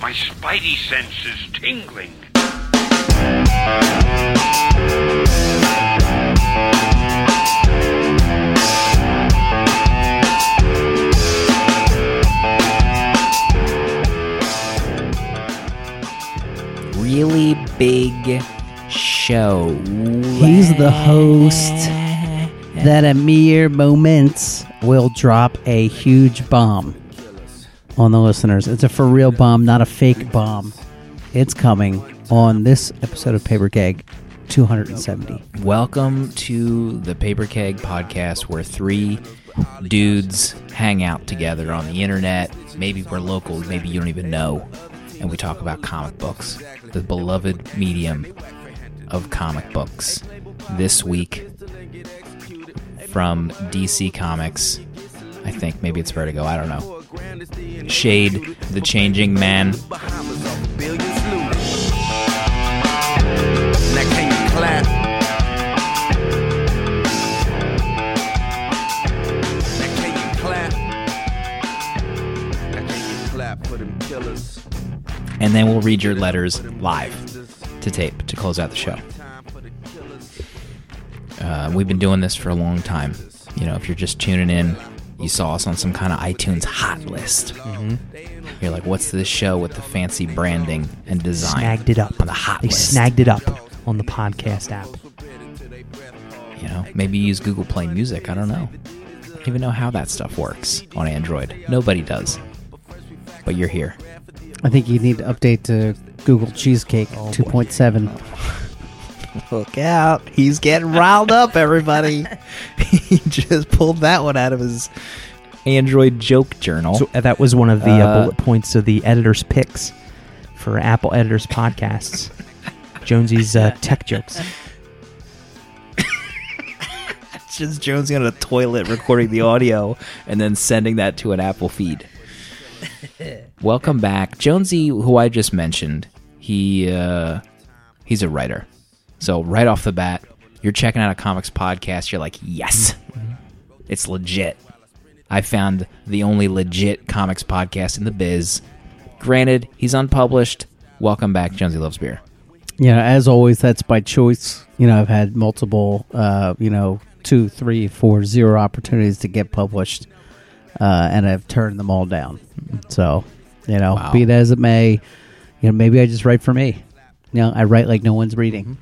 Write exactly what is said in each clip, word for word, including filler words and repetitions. My spidey sense is tingling. Really big show. He's the host that a mere moments will drop a huge bomb on the listeners. It's a for real bomb, not a fake bomb. It's coming on this episode of Paper Keg two seventy. Welcome to the Paper Keg podcast, where three dudes hang out together on the internet. Maybe we're local, maybe you don't even know. And we talk about comic books, the beloved medium of comic books. This week, from D C Comics, I think, maybe it's Vertigo, I don't know. Shade, The Changing Man. And then we'll read your letters live to tape to close out the show. Uh, we've been doing this for a long time. You know, if you're just tuning in, you saw us on some kind of iTunes hot list. Mm-hmm. You're like, what's this show with the fancy branding and design? Snagged it up. On the hot they list. They snagged it up on the podcast app. You know, maybe you use Google Play Music. I don't know. I don't even know how that stuff works on Android. Nobody does. But you're here. I think you need to update to Google Cheesecake oh, two point seven. Look out. He's getting riled up, everybody. He just pulled that one out of his Android joke journal. So that was one of the uh, bullet points of the editor's picks for Apple Editor's podcasts. Jonesy's uh, tech jokes. It's just Jonesy on a toilet recording the audio and then sending that to an Apple feed. Welcome back. Jonesy, who I just mentioned, he uh, he's a writer. So right off the bat, you're checking out a comics podcast. You're like, yes, it's legit. I found the only legit comics podcast in the biz. Granted, he's unpublished. Welcome back, Jonesy Loves Beer. Yeah, as always, that's by choice. You know, I've had multiple, uh, you know, two, three, four, zero opportunities to get published, uh, and I've turned them all down. So, you know, wow. Be it as it may, you know, maybe I just write for me. You know, I write like no one's reading. Mm-hmm.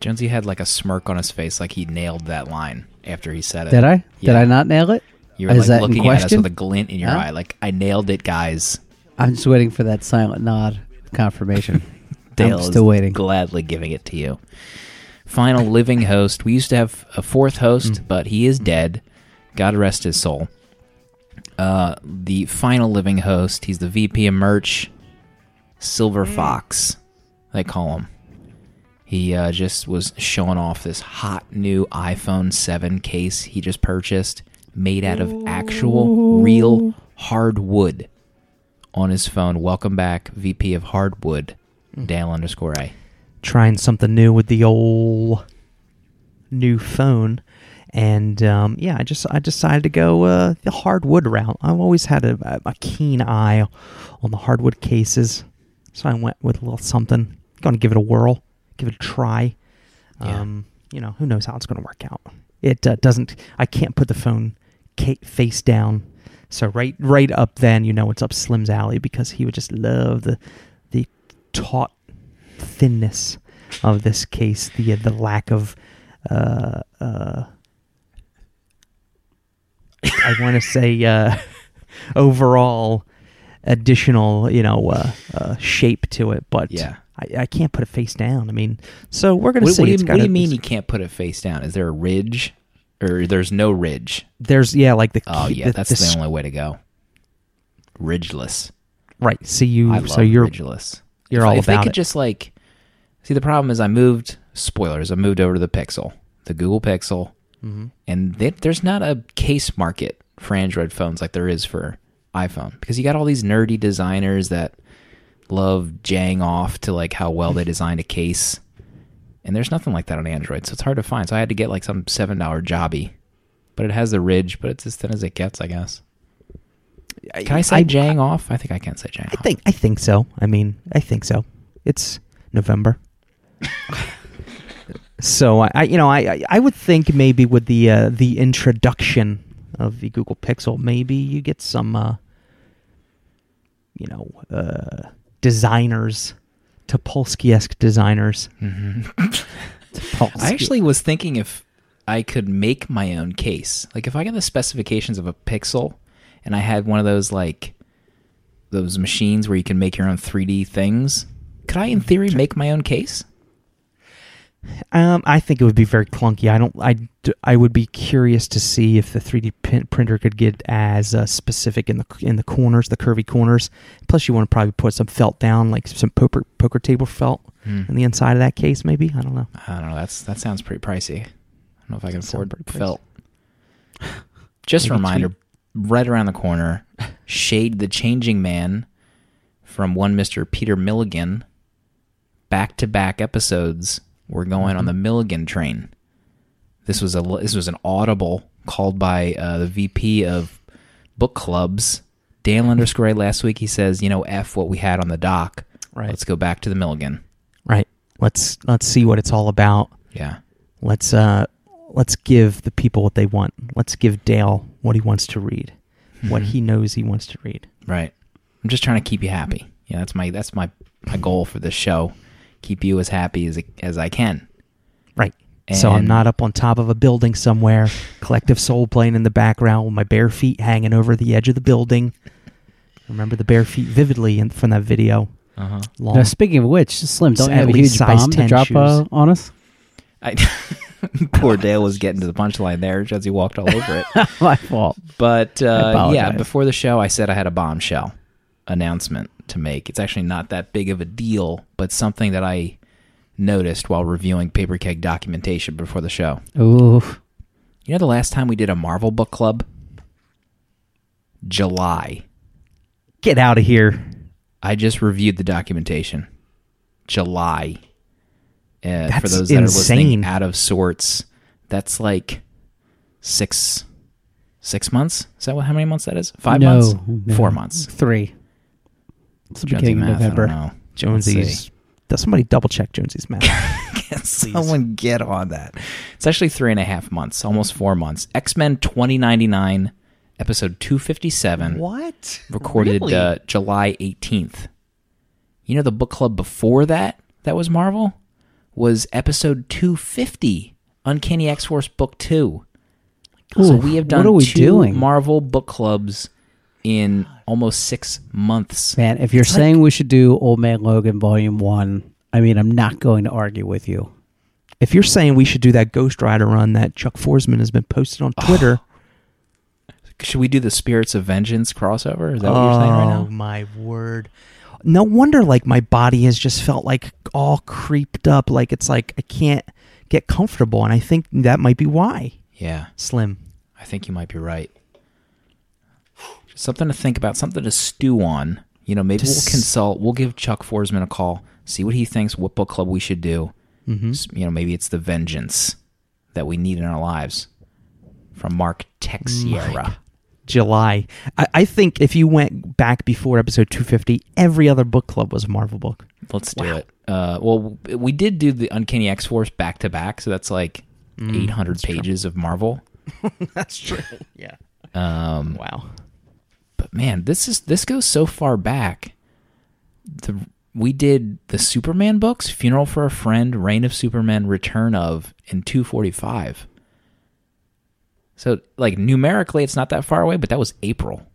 Jonesy had like a smirk on his face, like he nailed that line after he said it. Did I? Yeah. Did I not nail it? You were Is like looking at us with a glint in your huh? eye, like, I nailed it, guys. I'm just waiting for that silent nod confirmation. Dale I'm still is waiting. Gladly giving it to you. Final living host. We used to have a fourth host, mm. but he is dead. God rest his soul. Uh, the final living host. He's the V P of merch. Silver mm. Fox, they call him. He uh, just was showing off this hot new iPhone seven case he just purchased, made out of actual, real hardwood on his phone. Welcome back, V P of Hardwood, Dale underscore A. Trying something new with the old new phone. And um, yeah, I just I decided to go uh, the hardwood route. I've always had a, a keen eye on the hardwood cases, so I went with a little something. Going to give it a whirl. Give it a try. Yeah. Um, you know, who knows how it's going to work out. It uh, doesn't, I can't put the phone face down. So right right up then, you know, it's up Slim's alley, because he would just love the the taut thinness of this case, the the lack of, uh, uh, I want to say uh, overall additional, you know, uh, uh, shape to it. But yeah. I, I can't put it face down. I mean, so we're going to see. What do you, what do you mean you can't put it face down? Is there a ridge, or there's no ridge? There's yeah, like the oh yeah, the, that's the, the only way to go. Ridgeless, right? So you, I love so you're ridgeless. You're if, all if about they could it. Just like see, the problem is I moved. Spoilers. I moved over to the Pixel, the Google Pixel, mm-hmm. and they, there's not a case market for Android phones like there is for iPhone, because you got all these nerdy designers that love jang off to like how well they designed a case, And there's nothing like that on Android, so it's hard to find. So I had to get like some seven dollar jobby. But it has the ridge, but it's as thin as it gets, I guess. Can I say I, Jang I, off? I think I can say Jang I off. Think, I think so. I mean, I think so. It's November. So, I, you know, I I would think maybe with the uh, the introduction of the Google Pixel, maybe you get some, uh, you know, uh, designers, Topolsky-esque designers. Mm-hmm. Topolsky. I actually was thinking if I could make my own case. Like, if I get the specifications of a Pixel, and I had one of those, like, those machines where you can make your own three D things, could I, in theory, make my own case? Um, I think it would be very clunky. I don't. I, I would be curious to see if the three D pin, printer could get as uh, specific in the in the corners, the curvy corners. Plus, you want to probably put some felt down, like some poker poker table felt, mm. on the inside of that case. Maybe I don't know. I don't know. That's that sounds pretty pricey. I don't know if I can afford felt. Just maybe a reminder, tweet. Right around the corner, Shade, The Changing Man, from one Mister Peter Milligan. Back to back episodes. We're going on the Milligan train. This was a this was an audible called by uh, the V P of book clubs, Dan Lenderscroy. Last week he says, you know, F what we had on the dock. Right. Let's go back to the Milligan. Right. Let's let's see what it's all about. Yeah. Let's uh let's give the people what they want. Let's give Dale what he wants to read, what he knows he wants to read. Right. I'm just trying to keep you happy. Yeah. That's my that's my, my goal for this show. Keep you as happy as as I can. Right. And so I'm not up on top of a building somewhere, collective soul playing in the background with my bare feet hanging over the edge of the building. I remember the bare feet vividly in, from that video. Uh-huh. Now, speaking of which, Slim, don't you have a huge bomb to drop uh, on us? I, poor Dale was getting to the punchline there as he walked all over it. My fault. But uh, yeah, before the show, I said I had a bombshell announcement to make. It's actually not that big of a deal, but something that I noticed while reviewing Paper Keg documentation before the show. Ooh. You know the last time we did a Marvel book club? July. Get out of here. I just reviewed the documentation. July. Uh, that's for those that insane. Are listening out of sorts, that's like six six months? Is that what, how many months that is? Five no, months? No. Four months. Three. It's the beginning of November. Jonesy's. Does somebody double check Jonesy's math? Can someone get on that? It's actually three and a half months, almost four months. X-Men twenty ninety-nine, episode two fifty-seven. What? Recorded really? uh, July eighteenth. You know the book club before that, that was Marvel, was episode two fifty, Uncanny X-Force book two. Ooh, so we have done what are we two doing? Marvel book clubs in almost six months. Man, if you're it's saying like, we should do Old Man Logan Volume one, I mean, I'm not going to argue with you. If you're saying we should do that Ghost Rider run that Chuck Forsman has been posted on Twitter. Oh. Should we do the Spirits of Vengeance crossover? Is that oh, what you're saying right now? Oh, my word. No wonder, like, my body has just felt, like, all creeped up. Like, it's like I can't get comfortable, and I think that might be why. Yeah. Slim. I think you might be right. Something to think about, something to stew on. You know, maybe Just, we'll consult. We'll give Chuck Forsman a call, see what he thinks, what book club we should do. Mm-hmm. You know, maybe it's the vengeance that we need in our lives from Mark Texiera. July. I, I think if you went back before episode two fifty, every other book club was a Marvel book. Let's do wow. it. Uh, well, we did do the Uncanny X-Force back to back, so that's like mm, eight hundred that's pages true. Of Marvel. That's true. Yeah. Um, wow. But man, this is this goes so far back. The, we did the Superman books, Funeral for a Friend, Reign of Superman, Return of, in two forty-five. So, like, numerically, it's not that far away, but that was April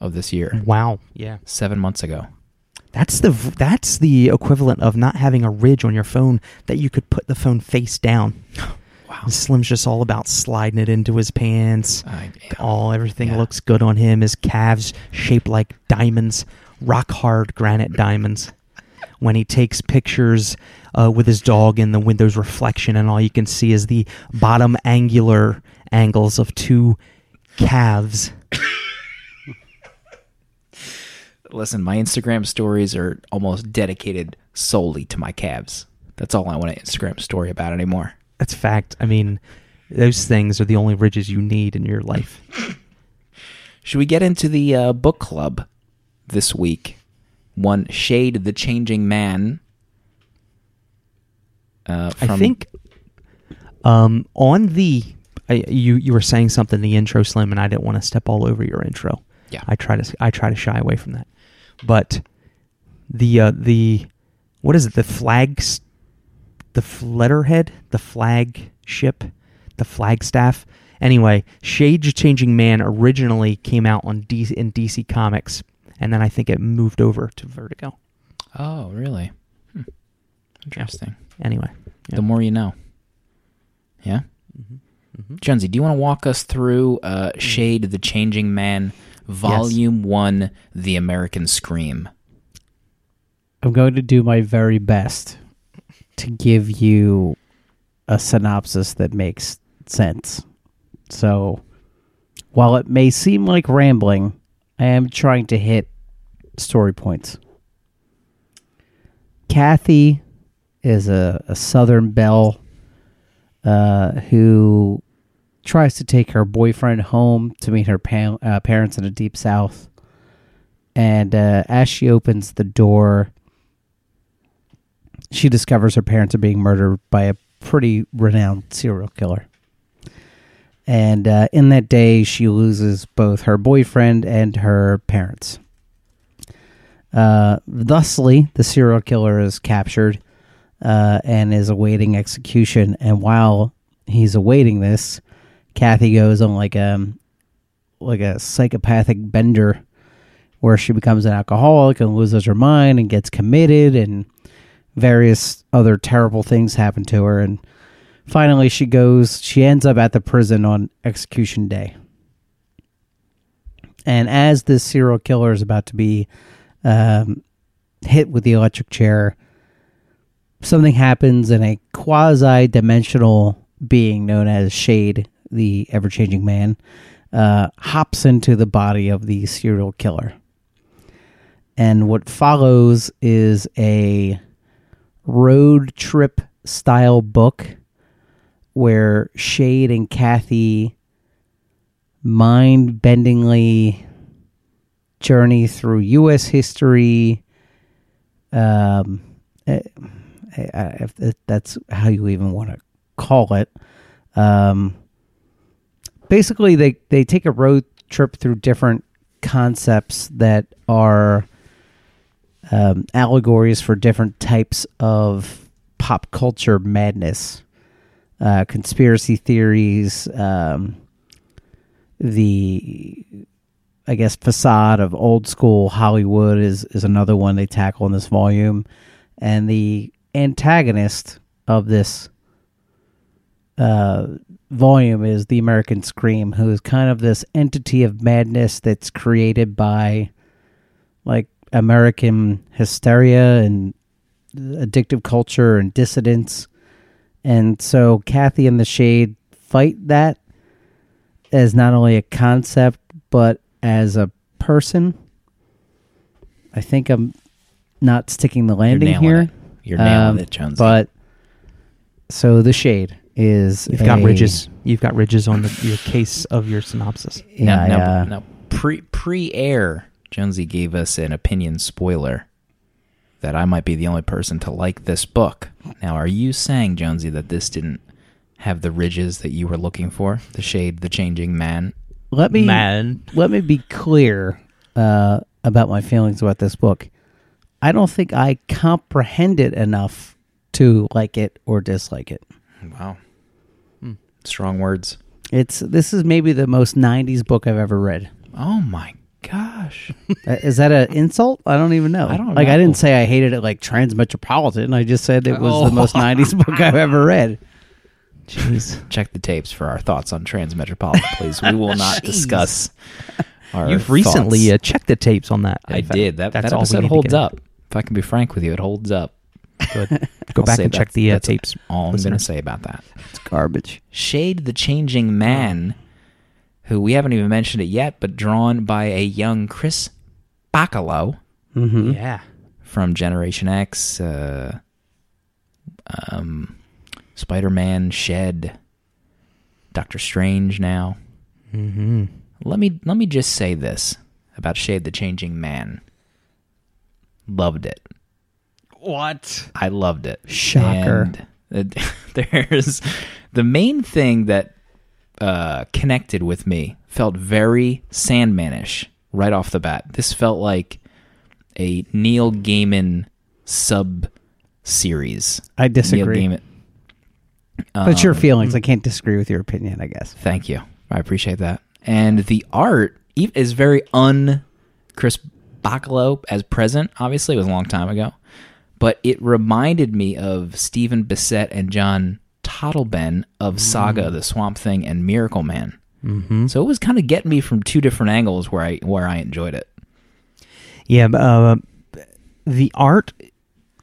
of this year. Wow. Yeah. Seven months ago. That's the that's the equivalent of not having a ridge on your phone that you could put the phone face down. Wow. Slim's just all about sliding it into his pants. Uh, yeah. All everything yeah. looks good on him. His calves shaped like diamonds, rock hard granite diamonds. When he takes pictures uh, with his dog in the window's reflection, and all you can see is the bottom angular angles of two calves. Listen, my Instagram stories are almost dedicated solely to my calves. that's all I want an Instagram story about anymore. That's fact. I mean, those things are the only riches you need in your life. Should we get into the uh, book club this week? One, Shade, The Changing Man. Uh, from... I think um, on the... I, you you were saying something in the intro, Slim, and I didn't want to step all over your intro. Yeah, I try to I try to shy away from that. But the uh, the what is it? The flags, the letterhead, the flagship, the flagstaff. Anyway, Shade the Changing Man originally came out on D C, in D C Comics, and then I think it moved over to Vertigo. Oh, really? Hmm. Interesting. Yeah. Anyway, yeah. The more you know. Yeah. Mm-hmm. Mm-hmm. Jonesy, do you want to walk us through uh, Shade, The Changing Man, Volume yes. one, The American Scream? I'm going to do my very best to give you a synopsis that makes sense. So, while it may seem like rambling, I am trying to hit story points. Kathy is a, a Southern belle uh, who... tries to take her boyfriend home to meet her pa- uh, parents in the Deep South. And uh, as she opens the door, she discovers her parents are being murdered by a pretty renowned serial killer. And uh, in that day, she loses both her boyfriend and her parents. Uh, thusly, the serial killer is captured uh, and is awaiting execution. And while he's awaiting this, Kathy goes on like a, like a psychopathic bender where she becomes an alcoholic and loses her mind and gets committed, and various other terrible things happen to her. And finally she goes, she ends up at the prison on execution day. And as this serial killer is about to be um, hit with the electric chair, something happens and a quasi-dimensional being known as Shade, the ever-changing man, uh, hops into the body of the serial killer. And what follows is a road trip style book where Shade and Kathy mind-bendingly journey through U S history. Um, I, I, if that's how you even want to call it. Um... Basically, they, they take a road trip through different concepts that are um, allegories for different types of pop culture madness, uh, conspiracy theories, um, the, I guess, facade of old school Hollywood is, is another one they tackle in this volume. And the antagonist of this uh volume is the American Scream, who is kind of this entity of madness that's created by like American hysteria and addictive culture and dissidence. And so Kathy and the Shade fight that as not only a concept but as a person. I think I'm not sticking the landing. You're here. It. You're nailing um, it, Jones. But so the Shade is you've a, got ridges. You've got ridges on the, your case of your synopsis. Yeah, now, now, uh, now pre pre air, Jonesy gave us an opinion spoiler that I might be the only person to like this book. Now, are you saying, Jonesy, that this didn't have the ridges that you were looking for? The Shade, The Changing Man. Let me man. Let me be clear uh, about my feelings about this book. I don't think I comprehend it enough to like it or dislike it. Wow. Strong words. It's this is maybe the most nineties book I've ever read. Oh my gosh. Is that an insult? I don't even know. I don't like know. I didn't say I hated it like Transmetropolitan. I just said it was oh. the most nineties book I've ever read. Jeez. Check the tapes for our thoughts on Transmetropolitan, please. We will not discuss our You've thoughts. recently uh, checked the tapes on that. I fact. did. That, That's that episode holds up. If I can be frank with you, it holds up. Good. Go I'll back and check the uh, tapes. All I'm going to say about that. It's garbage. Shade, the Changing Man, who we haven't even mentioned it yet, but drawn by a young Chris Bachalo. Mm-hmm. Yeah. From Generation X. Uh, um, Spider-Man, Shed, Doctor Strange now. Mm-hmm. Let me let me just say this about Shade, the Changing Man. Loved it. What? I loved it. Shocker. And it, there's the main thing that uh, connected with me felt very Sandman-ish right off the bat. This felt like a Neil Gaiman sub-series. I disagree. Neil Gaiman. Um, That's your feelings. I can't disagree with your opinion, I guess. Thank you. I appreciate that. And the art is very un-Chris Bachalo as present, obviously. It was a long time ago. But it reminded me of Stephen Bissett and John Toddleben of Saga, mm. The Swamp Thing, and Miracle Man. Mm-hmm. So it was kind of getting me from two different angles where I where I enjoyed it. Yeah, uh, the art,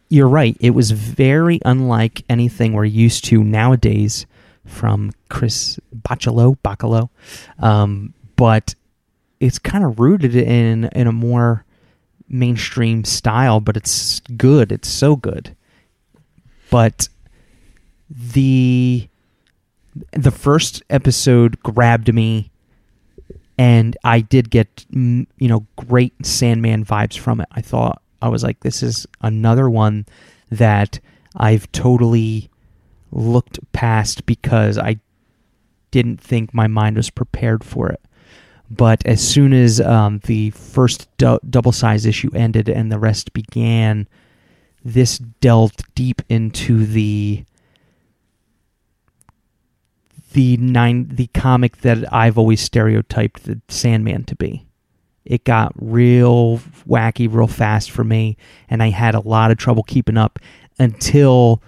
you're right. It was very unlike anything we're used to nowadays from Chris Bachalo, Bachalo, um, but it's kind of rooted in in a more mainstream style, but it's good. It's so good. But the the first episode grabbed me, and I did get, you know, great Sandman vibes from it. I thought, I was like, this is another one that I've totally looked past because I didn't think my mind was prepared for it. But as soon as um, the first du- double-size issue ended and the rest began, this delved deep into the the nine the comic that I've always stereotyped the Sandman to be. It got real wacky, real fast for me, and I had a lot of trouble keeping up until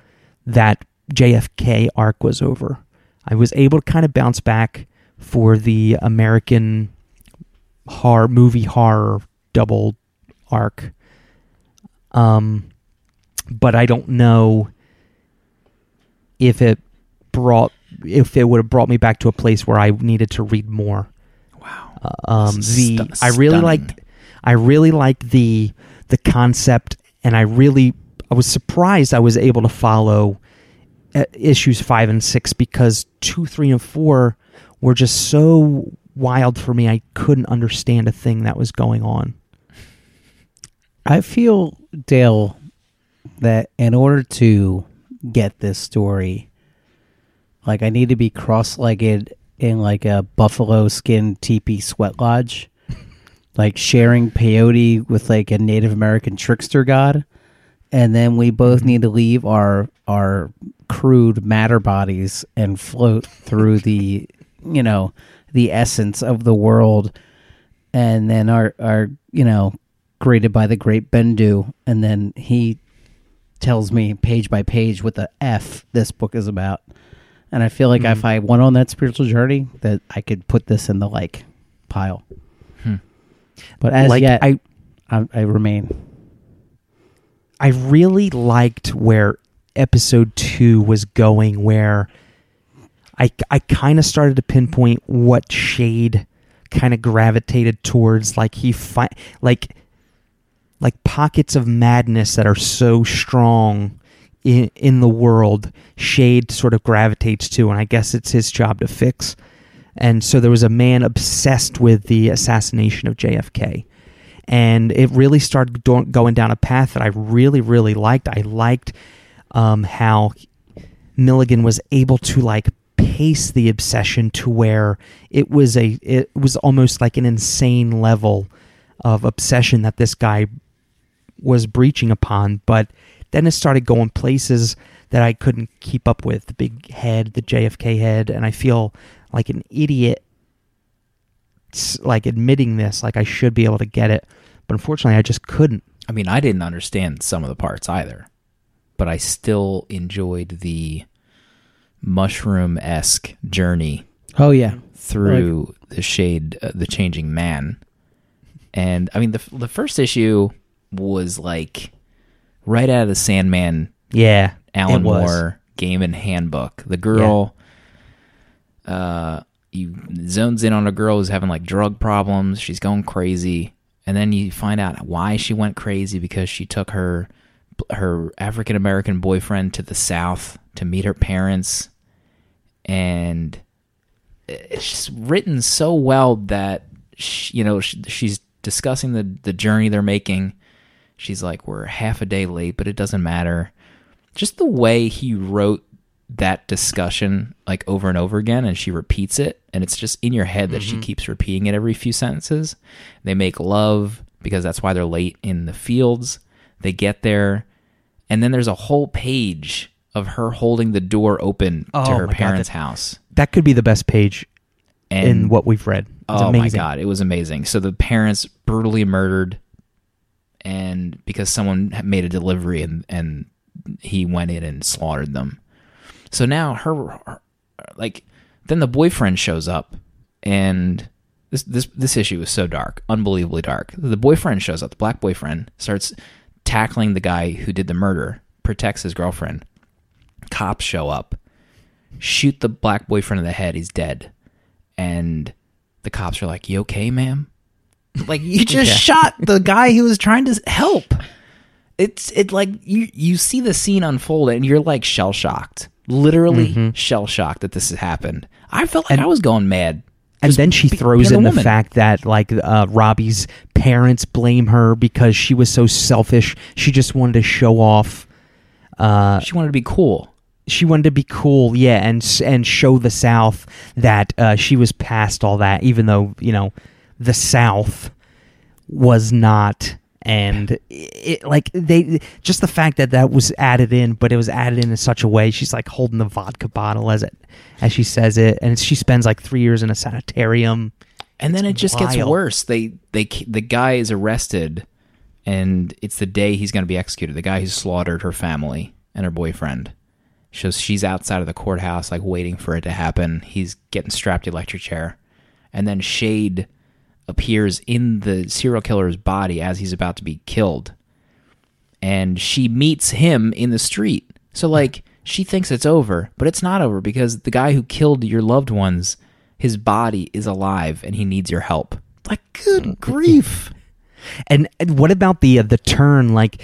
that J F K arc was over. I was able to kind of bounce back for the American horror movie horror double arc. Um, but I don't know if it brought if it would have brought me back to a place where I needed to read more. Wow. Uh, um, the St- I really stunning. liked I really liked the the concept, and I really I was surprised I was able to follow issues five and six because two, three, and four were just so wild for me. I couldn't understand a thing that was going on. I feel, Dale, that in order to get this story, like I need to be cross-legged in like a buffalo skin teepee sweat lodge, like sharing peyote with like a Native American trickster god. And then we both need to leave our our crude matter bodies and float through the, you know, the essence of the world, and then are, are you know, greeted by the great Bendu, and then he tells me page by page what the F this book is about. And I feel like mm-hmm. if I went on that spiritual journey, that I could put this in the like pile. Hmm. But as like, yet, I, I I remain. I really liked where episode two was going, where I, I kind of started to pinpoint what Shade kind of gravitated towards. Like he fi- like like pockets of madness that are so strong in, in the world, Shade sort of gravitates to, and I guess it's his job to fix. And so there was a man obsessed with the assassination of J F K. And it really started going down a path that I really, really liked. I liked um, how Milligan was able to like pace the obsession to where it was a it was almost like an insane level of obsession that this guy was breaching upon. But then it started going places that I couldn't keep up with. The big head, the J F K head, and I feel like an idiot like admitting this, like I should be able to get it, but unfortunately I just couldn't. I mean, I didn't understand some of the parts either, but I still enjoyed the mushroom-esque journey. Oh yeah, through like, the Shade, uh, the Changing Man. And I mean, the the first issue was like right out of the Sandman. Yeah, Alan Moore Gaiman handbook. The girl, yeah. uh. He zones in on a girl who's having like drug problems. She's going crazy. And then you find out why she went crazy, because she took her her African American boyfriend to the South to meet her parents, and it's just written so well that she, you know, she, she's discussing the the journey they're making. She's like, we're half a day late, but it doesn't matter. Just the way he wrote that discussion, like, over and over again, and she repeats it, and it's just in your head that mm-hmm. she keeps repeating it every few sentences. They make love because that's why they're late in the fields. They get there, and then there's a whole page of her holding the door open oh, to her parents' God, that, house. That could be the best page and, in what we've read. It's oh amazing. My God, it was amazing. So the parents brutally murdered, and because someone made a delivery and and he went in and slaughtered them. So now her, her, like, then the boyfriend shows up, and this this this issue is so dark, unbelievably dark. The boyfriend shows up, the black boyfriend, starts tackling the guy who did the murder, protects his girlfriend. Cops show up, shoot the black boyfriend in the head, he's dead. And the cops are like, you okay, ma'am? Like, you just yeah. shot the guy who was trying to help. It's it like, you, you see the scene unfold, and you're like shell-shocked. Literally mm-hmm. shell-shocked that this has happened. I felt like and, I was going mad. And then she be, throws in the woman. fact that, like, uh, Robbie's parents blame her because she was so selfish. She just wanted to show off. Uh, she wanted to be cool. She wanted to be cool, yeah, and and show the South that uh, she was past all that, even though, you know, the South was not... And it, like, they just the fact that that was added in, but it was added in in such a way. She's like holding the vodka bottle as it as she says it, and she spends like three years in a sanitarium. And it's then it just wild. gets worse. They they the guy is arrested, and it's the day he's going to be executed. The guy who slaughtered her family and her boyfriend. So she's outside of the courthouse, like, waiting for it to happen. He's getting strapped to the electric chair, and then Shade appears in the serial killer's body as he's about to be killed, and she meets him in the street. So, like, she thinks it's over, but it's not over, because the guy who killed your loved ones, his body is alive, and he needs your help. Like, good grief. and, and what about the uh, the turn, like,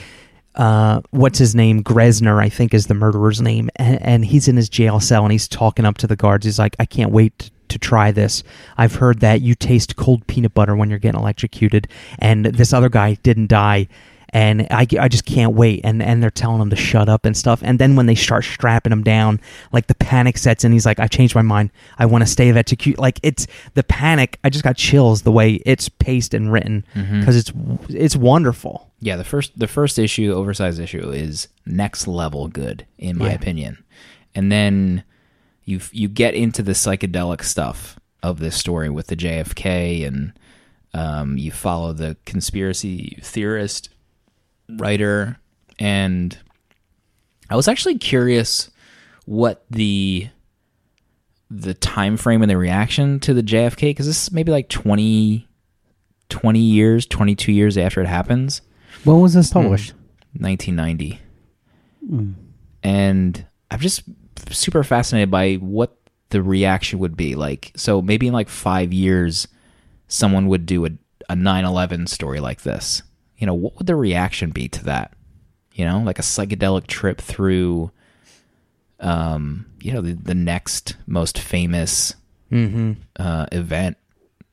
uh what's his name, Gresner, I think is the murderer's name, and, and he's in his jail cell, and he's talking up to the guards. He's like, I can't wait to to try this. I've heard that you taste cold peanut butter when you're getting electrocuted, and this other guy didn't die, and I, I just can't wait. And and they're telling him to shut up and stuff, and then when they start strapping him down, like, the panic sets in. He's like, I changed my mind. I want to stay electrocuted. Like, it's the panic. I just got chills the way it's paced and written, because mm-hmm. it's it's wonderful. Yeah, the first the first issue, oversized issue, is next level good, in my yeah. opinion. And then You you get into the psychedelic stuff of this story with the J F K, and um, you follow the conspiracy theorist writer. And I was actually curious what the the time frame and the reaction to the J F K, because this is maybe like twenty, twenty years, twenty-two years after it happens. When was this published? nineteen ninety. Mm. And I've just... super fascinated by what the reaction would be like. So maybe in like five years, someone would do a, a nine eleven story like this. You know, what would the reaction be to that? You know, like a psychedelic trip through, um, you know, the, the next most famous mm-hmm. uh, event,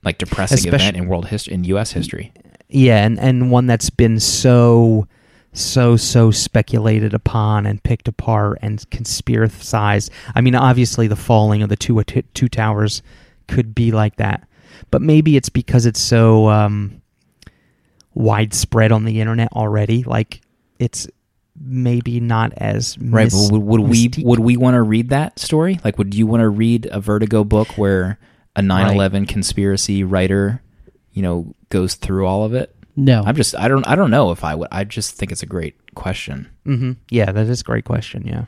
like depressing Especially, event in world history, in U S history. Yeah, and and one that's been so. so so speculated upon and picked apart and conspiracized. I mean, obviously the falling of the two two towers could be like that, but maybe it's because it's so um widespread on the internet already. Like, it's maybe not as right mis- but would, would we would we want to read that story? Like, would you want to read a Vertigo book where a nine eleven right. conspiracy writer, you know, goes through all of it? No, I'm just, I don't, I don't know if I would, I just think it's a great question. Mm-hmm. Yeah, that is a great question. Yeah.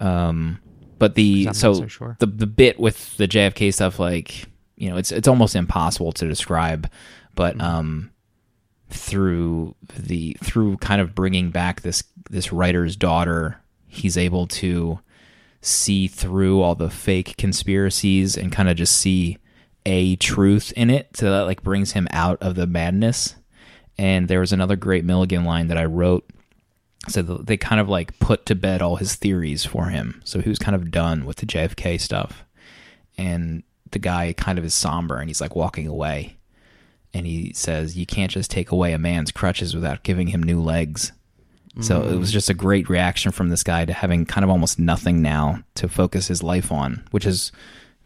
Um, but the, so, so sure. the, the bit with the J F K stuff, like, you know, it's, it's almost impossible to describe, but, mm-hmm. um, through the, through kind of bringing back this, this writer's daughter, he's able to see through all the fake conspiracies and kind of just see a truth in it. So that, like, brings him out of the madness. And there was another great Milligan line that I wrote So they kind of like put to bed all his theories for him. So he was kind of done with the J F K stuff. And the guy kind of is somber and he's like walking away. And he says, you can't just take away a man's crutches without giving him new legs. Mm-hmm. So it was just a great reaction from this guy to having kind of almost nothing now to focus his life on, which is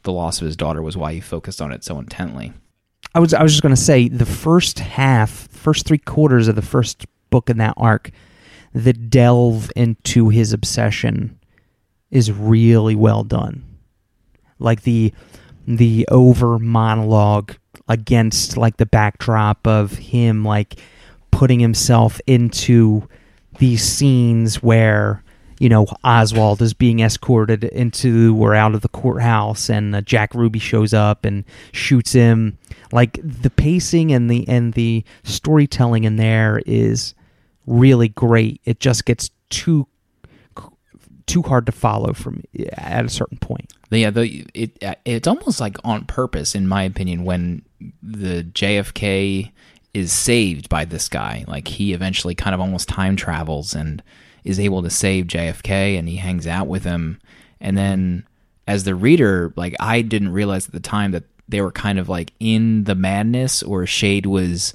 the loss of his daughter was why he focused on it so intently. I was I was just going to say the first half, first three quarters of the first book in that arc, the delve into his obsession is really well done. Like the the over monologue against like the backdrop of him like putting himself into these scenes where, you know, Oswald is being escorted into or out of the courthouse and uh, Jack Ruby shows up and shoots him. Like the pacing and the and the storytelling in there is really great. It just gets too too hard to follow from at a certain point. Yeah, the, it it's almost like on purpose, in my opinion, when the J F K is saved by this guy. Like he eventually kind of almost time travels and is able to save J F K, and he hangs out with him. And then as the reader, like I didn't realize at the time that they were kind of like in the madness, or Shade was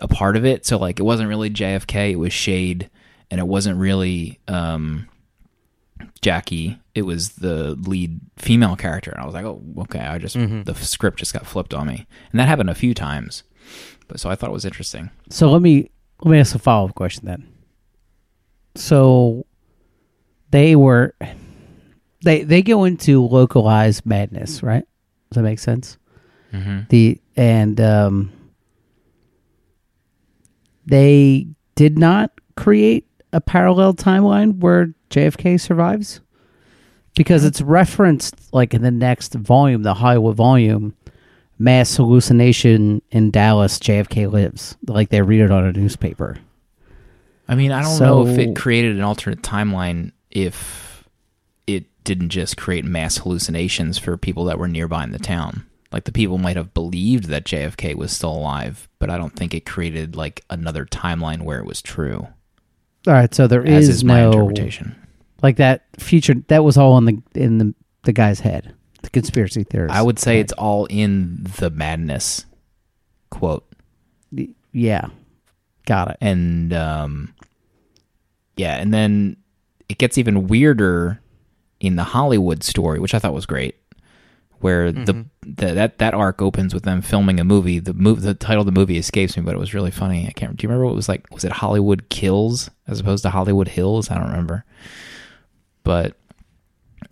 a part of it. So like it wasn't really J F K, it was Shade, and it wasn't really um Jackie, it was the lead female character. And I was like, oh, okay, I just mm-hmm. the script just got flipped on me. And that happened a few times. But so I thought it was interesting. So let me let me ask a follow-up question then. So they were they they go into localized madness, right? Does that make sense? Mm-hmm. The and um they did not create a parallel timeline where J F K survives, because it's referenced like in the next volume, the Hollywood volume, mass hallucination in Dallas, J F K lives. Like they read it on a newspaper. I mean, I don't so, know if it created an alternate timeline if it didn't just create mass hallucinations for people that were nearby in the town. Like the people might have believed that J F K was still alive, but I don't think it created like another timeline where it was true. All right, so there is, is no interpretation. Like that future that was all in the in the, the guy's head. The conspiracy theorist. I would say head. It's all in the madness quote. Yeah. Got it. And um yeah, and then it gets even weirder in the Hollywood story, which I thought was great. Where mm-hmm. the, the that that arc opens with them filming a movie. The move, the title of the movie escapes me, but it was really funny. I can't. Do you remember what it was like? Was it Hollywood Kills as opposed to Hollywood Hills? I don't remember. But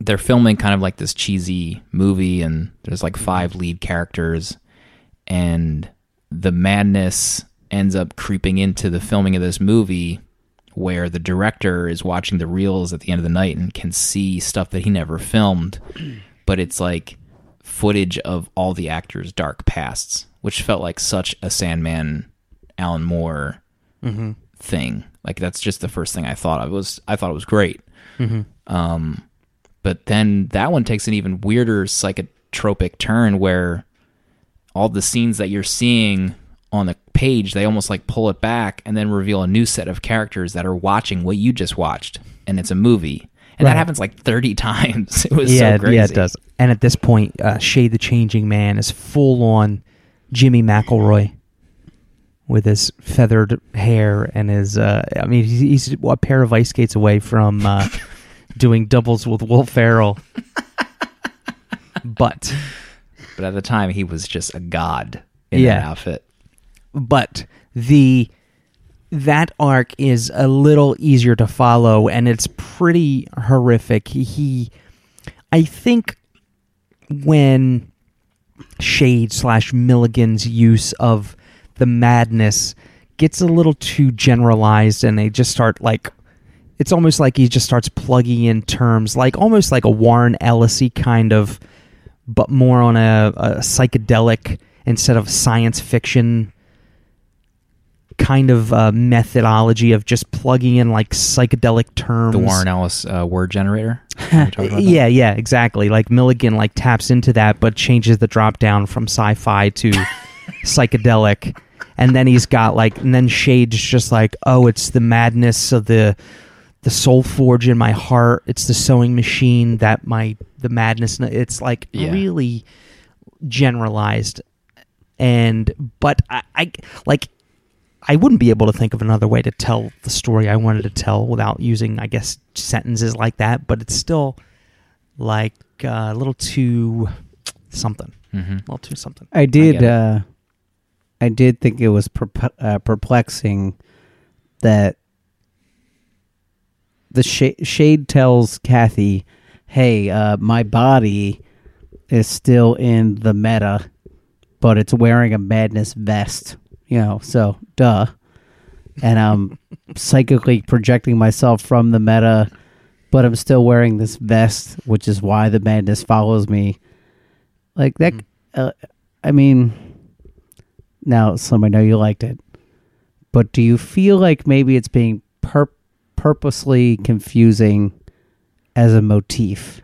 they're filming kind of like this cheesy movie, and there's like five lead characters, and the madness ends up creeping into the filming of this movie, where the director is watching the reels at the end of the night and can see stuff that he never filmed, but it's like footage of all the actors' dark pasts, which felt like such a Sandman, Alan Moore mm-hmm. thing. Like that's just the first thing I thought of. It was I thought it was great, mm-hmm. um, but then that one takes an even weirder psychotropic turn where all the scenes that you're seeing on the page, they almost like pull it back and then reveal a new set of characters that are watching what you just watched, and it's a movie. And right. That happens like thirty times. It was yeah, so crazy. Yeah, it does. And at this point, uh, Shade the Changing Man is full-on Jimmy McElroy with his feathered hair and his... Uh, I mean, he's, he's a pair of ice skates away from uh, doing doubles with Will Ferrell. But... But at the time, he was just a god in yeah. that outfit. But the... That arc is a little easier to follow, and it's pretty horrific. He, he I think when Shade slash Milligan's use of the madness gets a little too generalized, and they just start like, it's almost like he just starts plugging in terms, like almost like a Warren Ellis-y kind of, but more on a, a psychedelic instead of science fiction kind of uh, methodology of just plugging in like psychedelic terms. The Warren Ellis uh, word generator? yeah, yeah, exactly. Like Milligan like taps into that, but changes the drop down from sci-fi to psychedelic. And then he's got like, and then Shade's just like, oh, it's the madness of the the soul forge in my heart. It's the sewing machine that my the madness. It's like yeah. really generalized, and but I, I like. I wouldn't be able to think of another way to tell the story I wanted to tell without using, I guess, sentences like that. But it's still like uh, a little too something, mm-hmm. a little too something. I did, I, uh, I did think it was perp- uh, perplexing that the sh- Shade tells Kathy, "Hey, uh, my body is still in the meta, but it's wearing a madness vest." You know, so duh, and I'm psychically projecting myself from the meta, but I'm still wearing this vest, which is why the madness follows me. Like that, mm. uh, I mean, now Slim, I know you liked it, but do you feel like maybe it's being pur- purposely confusing as a motif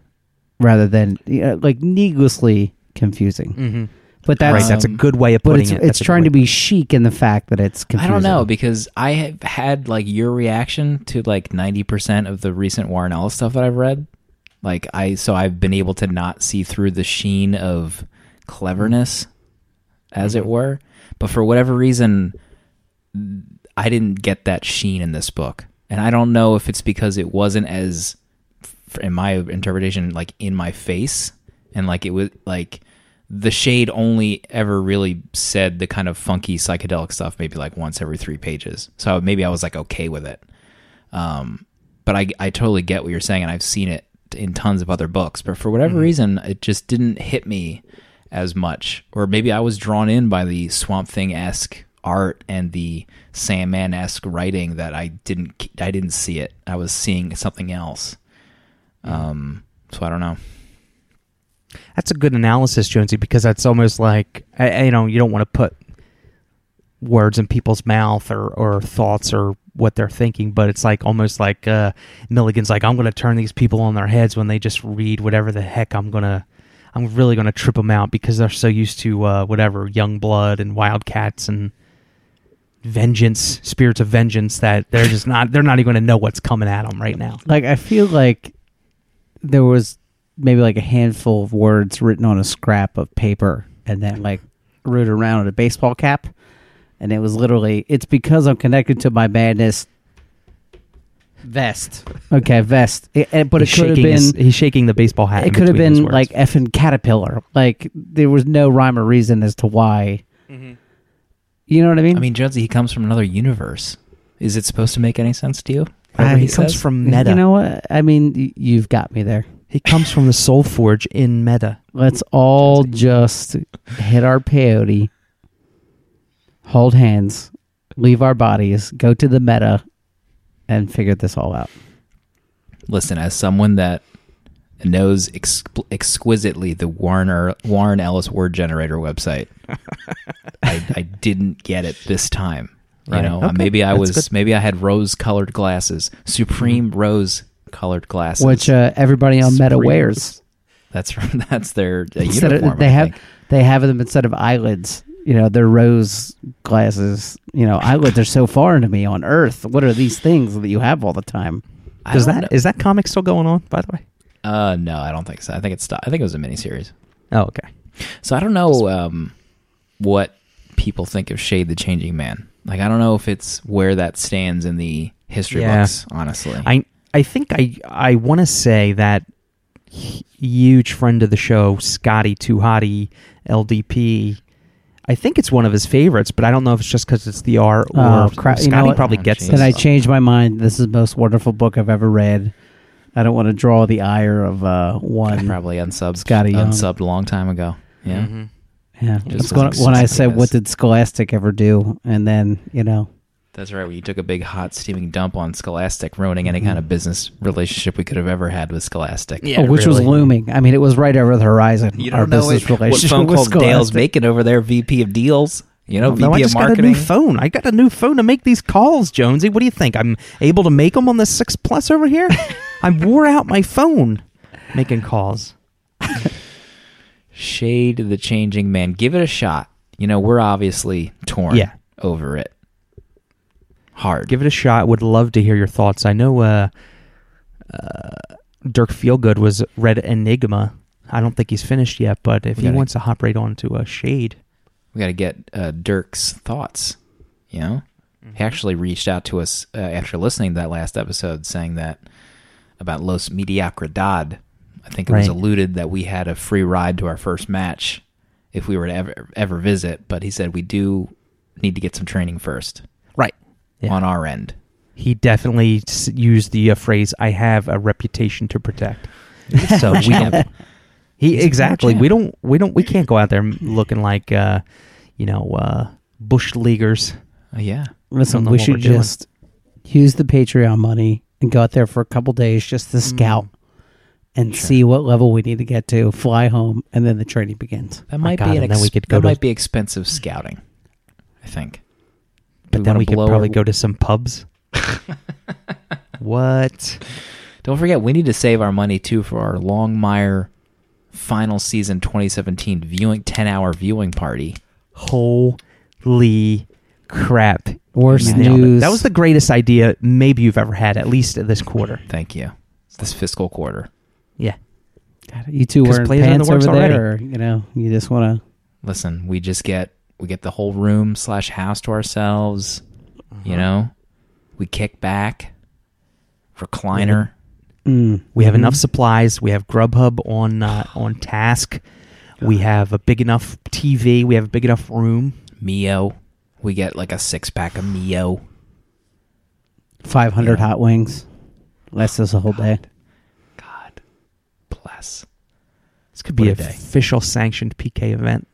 rather than you know, like needlessly confusing? Mm-hmm. But that's, right, that's a good way of putting but it's, it. It's that's trying to be chic in the fact that it's confusing. I don't know, because I have had like your reaction to like ninety percent of the recent Warren Ellis stuff that I've read. Like I, so I've been able to not see through the sheen of cleverness, as it were. But for whatever reason, I didn't get that sheen in this book. And I don't know if it's because it wasn't as, in my interpretation, like in my face. And like it was like... The Shade only ever really said the kind of funky psychedelic stuff maybe like once every three pages. So maybe I was like okay with it. Um, but I, I totally get what you're saying, and I've seen it in tons of other books. But for whatever mm-hmm. reason, it just didn't hit me as much. Or maybe I was drawn in by the Swamp Thing-esque art and the Sandman-esque writing that I didn't I didn't see it. I was seeing something else. Um, so I don't know. That's a good analysis, Jonesy, because that's almost like, you know, you don't want to put words in people's mouth or, or thoughts or what they're thinking, but it's like almost like uh, Milligan's like, I'm going to turn these people on their heads when they just read whatever the heck I'm going to, I'm really going to trip them out because they're so used to uh, whatever, Youngblood and Wildcats and Vengeance, Spirits of Vengeance, that they're just not, they're not even going to know what's coming at them right now. Like, I feel like there was... maybe like a handful of words written on a scrap of paper and then like root around in a baseball cap. And it was literally, it's because I'm connected to my madness vest. Okay, vest. It, it, but he's it could have been... His, he's shaking the baseball hat. It could have been like effing caterpillar. Like there was no rhyme or reason as to why. Mm-hmm. You know what I mean? I mean, Jonesy, he comes from another universe. Is it supposed to make any sense to you? Uh, he, he comes says? from meta. You know what? I mean, you've got me there. He comes from the Soul Forge in meta. Let's all just hit our peyote, hold hands, leave our bodies, go to the meta, and figure this all out. Listen, as someone that knows ex- exquisitely the Warren, Warren Ellis word generator website, I, I didn't get it this time. You right. know, okay. maybe I That's was good. maybe I had rose-colored glasses, supreme mm-hmm. rose. Colored glasses, which uh, everybody on Meta Springs. wears. That's that's their uh, uniform. Of, they I have think. they have them instead of eyelids. You know, they're rose glasses. You know, eyelids are so foreign to me on Earth. What are these things that you have all the time? Is that know. is that comic still going on? By the way, uh, no, I don't think so. I think it's I think it was a miniseries. Oh, okay. So I don't know um, what people think of Shade the Changing Man. Like, I don't know if it's where that stands in the history yeah. books. Honestly, I. I think I I want to say that huge friend of the show, Scotty Too Hottie, L D P, I think it's one of his favorites, but I don't know if it's just because it's the art or uh, cra- Scotty you know probably oh, gets it. Then I changed my mind. This is the most wonderful book I've ever read. I don't want to draw the ire of uh, one. I probably unsubbed, Scotty unsubbed a long time ago. Yeah. Mm-hmm. Yeah. Just when, when I said, what did Scholastic ever do? And then, you know. That's right. Well, you took a big hot steaming dump on Scholastic, ruining any kind of business relationship we could have ever had with Scholastic. Yeah, oh, which really. was looming. I mean, it was right over the horizon. You don't our know business it, relationship what phone call Dale's making over there, V P of deals. You know, V P no, I just of marketing. Got a new phone. I got a new phone to make these calls, Jonesy. What do you think? I'm able to make them on the six Plus over here. I wore out my phone making calls. Shade the Changing Man. Give it a shot. You know, we're obviously torn yeah. over it. Hard. Give it a shot. Would love to hear your thoughts. I know uh, Uh, Dirk Feelgood was read Enigma. I don't think he's finished yet, but if he wants to hop right on to a Shade. We got to get uh, Dirk's thoughts, you know? Mm-hmm. He actually reached out to us uh, after listening to that last episode saying that about Los Mediocridad. I think it right. was alluded that we had a free ride to our first match if we were to ever, ever visit, but he said we do need to get some training first. Right. Yeah. On our end. He definitely used the uh, phrase, I have a reputation to protect. So we don't... He, exactly. We don't, we don't, we can't go out there looking like, uh, you know, uh, bush leaguers. Uh, yeah. Listen, we should just doing. use the Patreon money and go out there for a couple days just to scout mm. and sure. see what level we need to get to, fly home, and then the training begins. That might, oh, be, God, an ex- that to... might be expensive scouting, I think. But we then we could probably our... go to some pubs. What? Don't forget, we need to save our money too for our Longmire final season twenty seventeen viewing ten hour viewing party. Holy crap. Worst news. That was the greatest idea maybe you've ever had, at least this quarter. Thank you. This fiscal quarter. Yeah. God, you two wearing pants over there, or, you know, you just want to... Listen, we just get, we get the whole room slash house to ourselves, uh-huh. you know? We kick back, recliner... Yeah. Mm. We have mm-hmm. enough supplies. We have Grubhub on uh, on task. God. We have a big enough T V. We have a big enough room. Mio. We get like a six pack of Mio. five hundred yeah. hot wings. Lasts us a whole God. day. God bless. This could what be an official sanctioned P K event.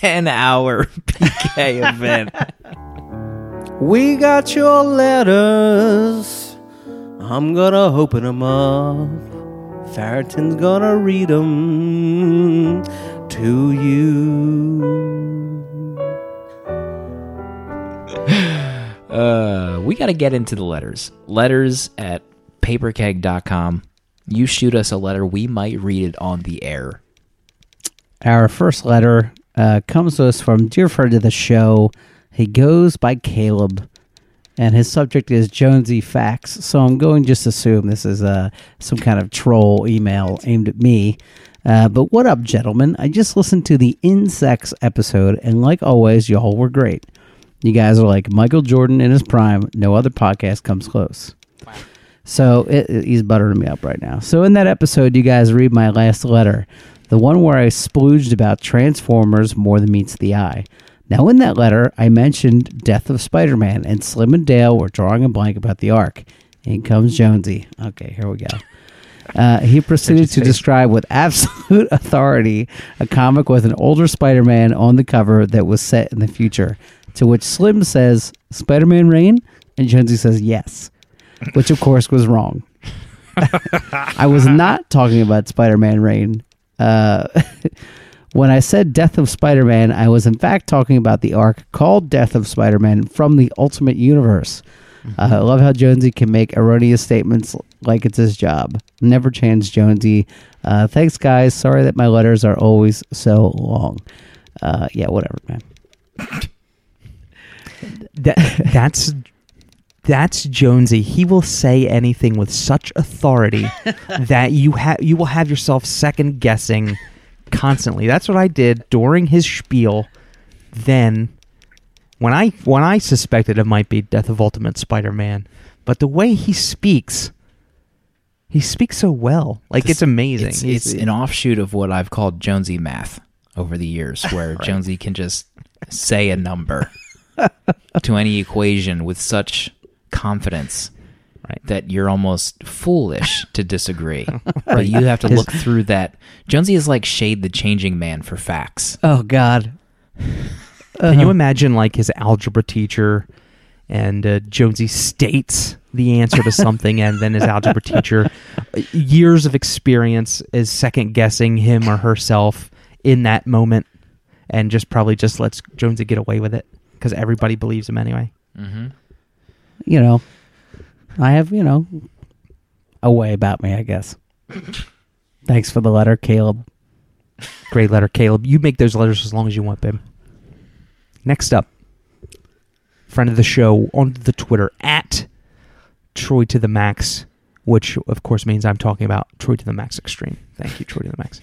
ten hour P K event. We got your letters. I'm gonna open them up. Farrington's gonna read them to you. Uh, we gotta get into the letters. Letters at paperkeg dot com. You shoot us a letter, we might read it on the air. Our first letter uh, comes to us from dear friend of the show. He goes by Caleb, and his subject is Jonesy Facts. So I'm going just to assume this is uh, some kind of troll email aimed at me. Uh, but what up, gentlemen? I just listened to the Insects episode, and like always, y'all were great. You guys are like Michael Jordan in his prime. No other podcast comes close. Wow. So it, it, he's buttering me up right now. So in that episode, you guys read my last letter, the one where I splooged about Transformers more than meets the eye. Now, in that letter, I mentioned Death of Spider-Man, and Slim and Dale were drawing a blank about the arc. In comes Jonesy. Okay, here we go. Uh, he proceeded to describe with absolute authority a comic with an older Spider-Man on the cover that was set in the future, to which Slim says, Spider-Man Reign? And Jonesy says, yes, which, of course, was wrong. I was not talking about Spider-Man Reign. Uh... When I said Death of Spider-Man, I was in fact talking about the arc called Death of Spider-Man from the Ultimate Universe. Mm-hmm. Uh, I love how Jonesy can make erroneous statements like it's his job. Never change, Jonesy. Uh, thanks, guys. Sorry that my letters are always so long. Uh, yeah, whatever, man. that, that's... That's Jonesy. He will say anything with such authority that you ha- you will have yourself second-guessing constantly. That's what I did during his spiel. Then, when I when I suspected it might be Death of Ultimate Spider-Man, but the way he speaks, he speaks so well. Like this, it's amazing. It's, it's an offshoot of what I've called Jonesy math over the years, where right. Jonesy can just say a number to any equation with such confidence. Right. That you're almost foolish to disagree. Right. But you have to look through that. Jonesy is like Shade, the Changing Man for facts. Oh, God. Uh-huh. Can you imagine like his algebra teacher and uh, Jonesy states the answer to something and then his algebra teacher, years of experience, is second-guessing him or herself in that moment and just probably just lets Jonesy get away with it because everybody believes him anyway. Mm-hmm. You know. I have, you know, a way about me, I guess. Thanks for the letter, Caleb. Great letter, Caleb. You make those letters as long as you want, babe. Next up, friend of the show on the Twitter at Troy to the Max, which of course means I'm talking about Troy to the Max Extreme. Thank you, Troy to the Max.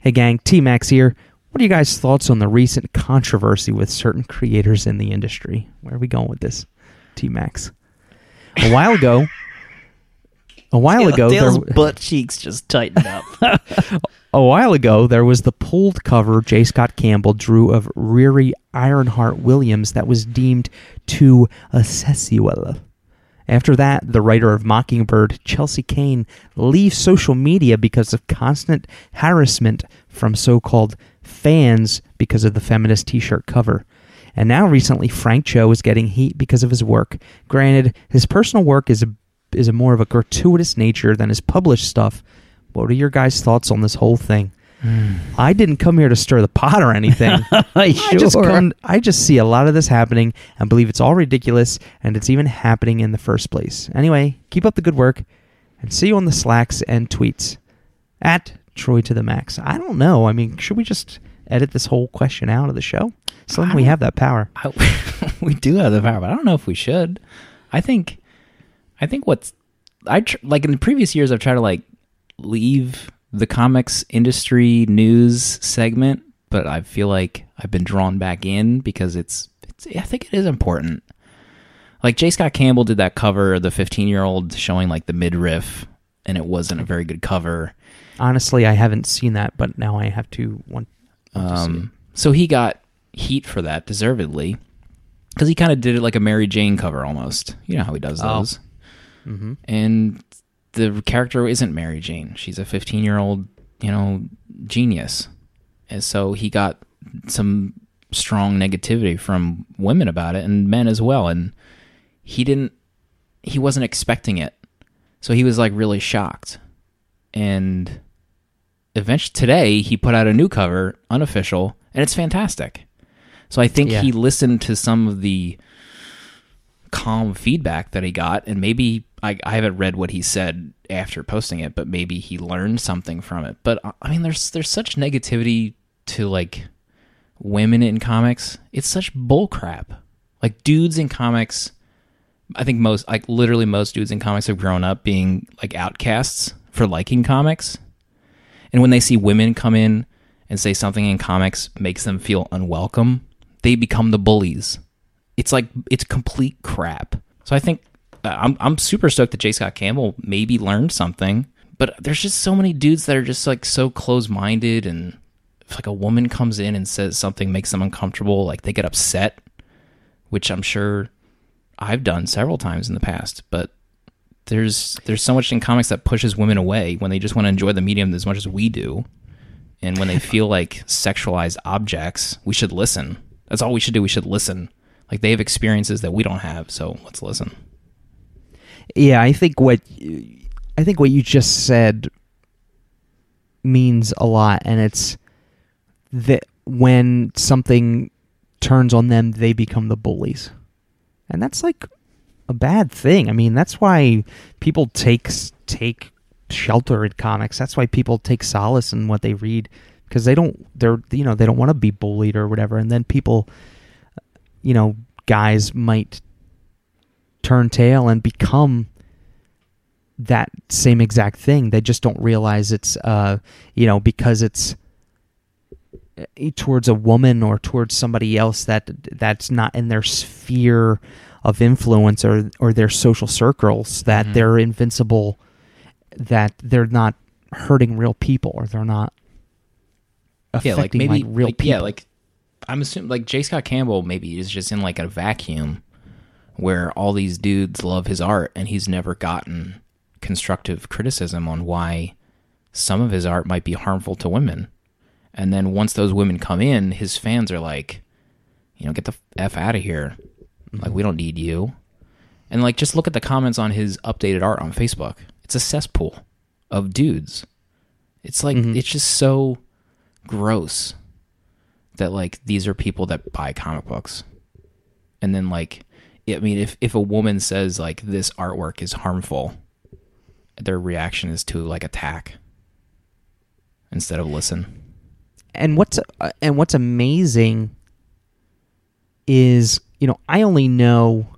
Hey gang, T-Max here. What are you guys' thoughts on the recent controversy with certain creators in the industry? Where are we going with this, T-Max? A while ago, a while ago, Dale's there, butt cheeks just tightened up. A while ago, there was the pulled cover J. Scott Campbell drew of Riri Ironheart Williams that was deemed too sexual. After that, the writer of Mockingbird, Chelsea Kane, leaves social media because of constant harassment from so-called fans because of the feminist t-shirt cover. And now recently, Frank Cho is getting heat because of his work. Granted, his personal work is a, is a more of a gratuitous nature than his published stuff. What are your guys' thoughts on this whole thing? Mm. I didn't come here to stir the pot or anything. Sure. I, just come, I just see a lot of this happening and believe it's all ridiculous and it's even happening in the first place. Anyway, keep up the good work and see you on the Slacks and tweets. At Troy to the Max. I don't know. I mean, should we just edit this whole question out of the show? So then we have that power. I, we do have the power, but I don't know if we should. I think, I think what's, I tr- like in the previous years, I've tried to like leave the comics industry news segment, but I feel like I've been drawn back in because it's, it's I think it is important. Like J. Scott Campbell did that cover of the fifteen year old showing like the midriff, and it wasn't a very good cover. Honestly, I haven't seen that, but now I have to want, want to um, see it. So he got heat for that, deservedly, because he kind of did it like a Mary Jane cover almost. You know how he does those. Oh. Mm-hmm. And the character isn't Mary Jane. She's a fifteen-year-old, you know, genius. And so he got some strong negativity from women about it and men as well. And he didn't, he wasn't expecting it. So he was like really shocked. And eventually today he put out a new cover, unofficial, and it's fantastic. So I think yeah. he listened to some of the calm feedback that he got, and maybe I, I haven't read what he said after posting it, but maybe he learned something from it. But I mean, there's there's such negativity to like women in comics. It's such bullcrap. Like dudes in comics, I think most like literally most dudes in comics have grown up being like outcasts for liking comics, and when they see women come in and say something in comics makes them feel unwelcome, they become the bullies. It's like, it's complete crap. So I think uh, I'm I'm super stoked that J. Scott Campbell maybe learned something, but there's just so many dudes that are just like so close-minded, and if like a woman comes in and says something makes them uncomfortable, like they get upset, which I'm sure I've done several times in the past, but there's there's so much in comics that pushes women away when they just want to enjoy the medium as much as we do. And when they feel like sexualized objects, we should listen. That's all we should do. We should listen. Like they have experiences that we don't have, so let's listen. Yeah, I think what I think what you just said means a lot, and it's that when something turns on them, they become the bullies, and that's like a bad thing. I mean, that's why people take take. shelter in comics. That's why people take solace in what they read, because they don't they're you know they don't want to be bullied or whatever. And then people, you know, guys might turn tail and become that same exact thing. They just don't realize it's uh you know because it's towards a woman or towards somebody else that that's not in their sphere of influence or or their social circles, that mm-hmm. they're invincible, that they're not hurting real people, or they're not affecting yeah, like, maybe, like real like, people. Yeah, like I'm assuming like J. Scott Campbell maybe is just in like a vacuum where all these dudes love his art, and he's never gotten constructive criticism on why some of his art might be harmful to women. And then once those women come in, his fans are like, you know, get the F out of here. Mm-hmm. Like, we don't need you. And like, just look at the comments on his updated art on Facebook. It's a cesspool of dudes. It's like, mm-hmm. it's just so gross that like these are people that buy comic books. And then like, I mean, if, if a woman says like this artwork is harmful, their reaction is to like attack instead of listen. And what's, uh, and what's amazing is you know, I only know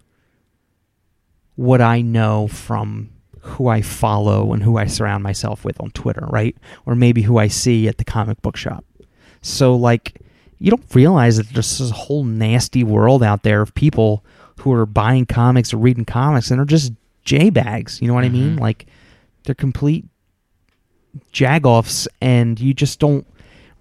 what I know from who I follow and who I surround myself with on Twitter, right? Or maybe who I see at the comic book shop. So, like, you don't realize that there's this whole nasty world out there of people who are buying comics or reading comics and are just J-bags, you know what mm-hmm. I mean? Like, they're complete jag-offs, and you just don't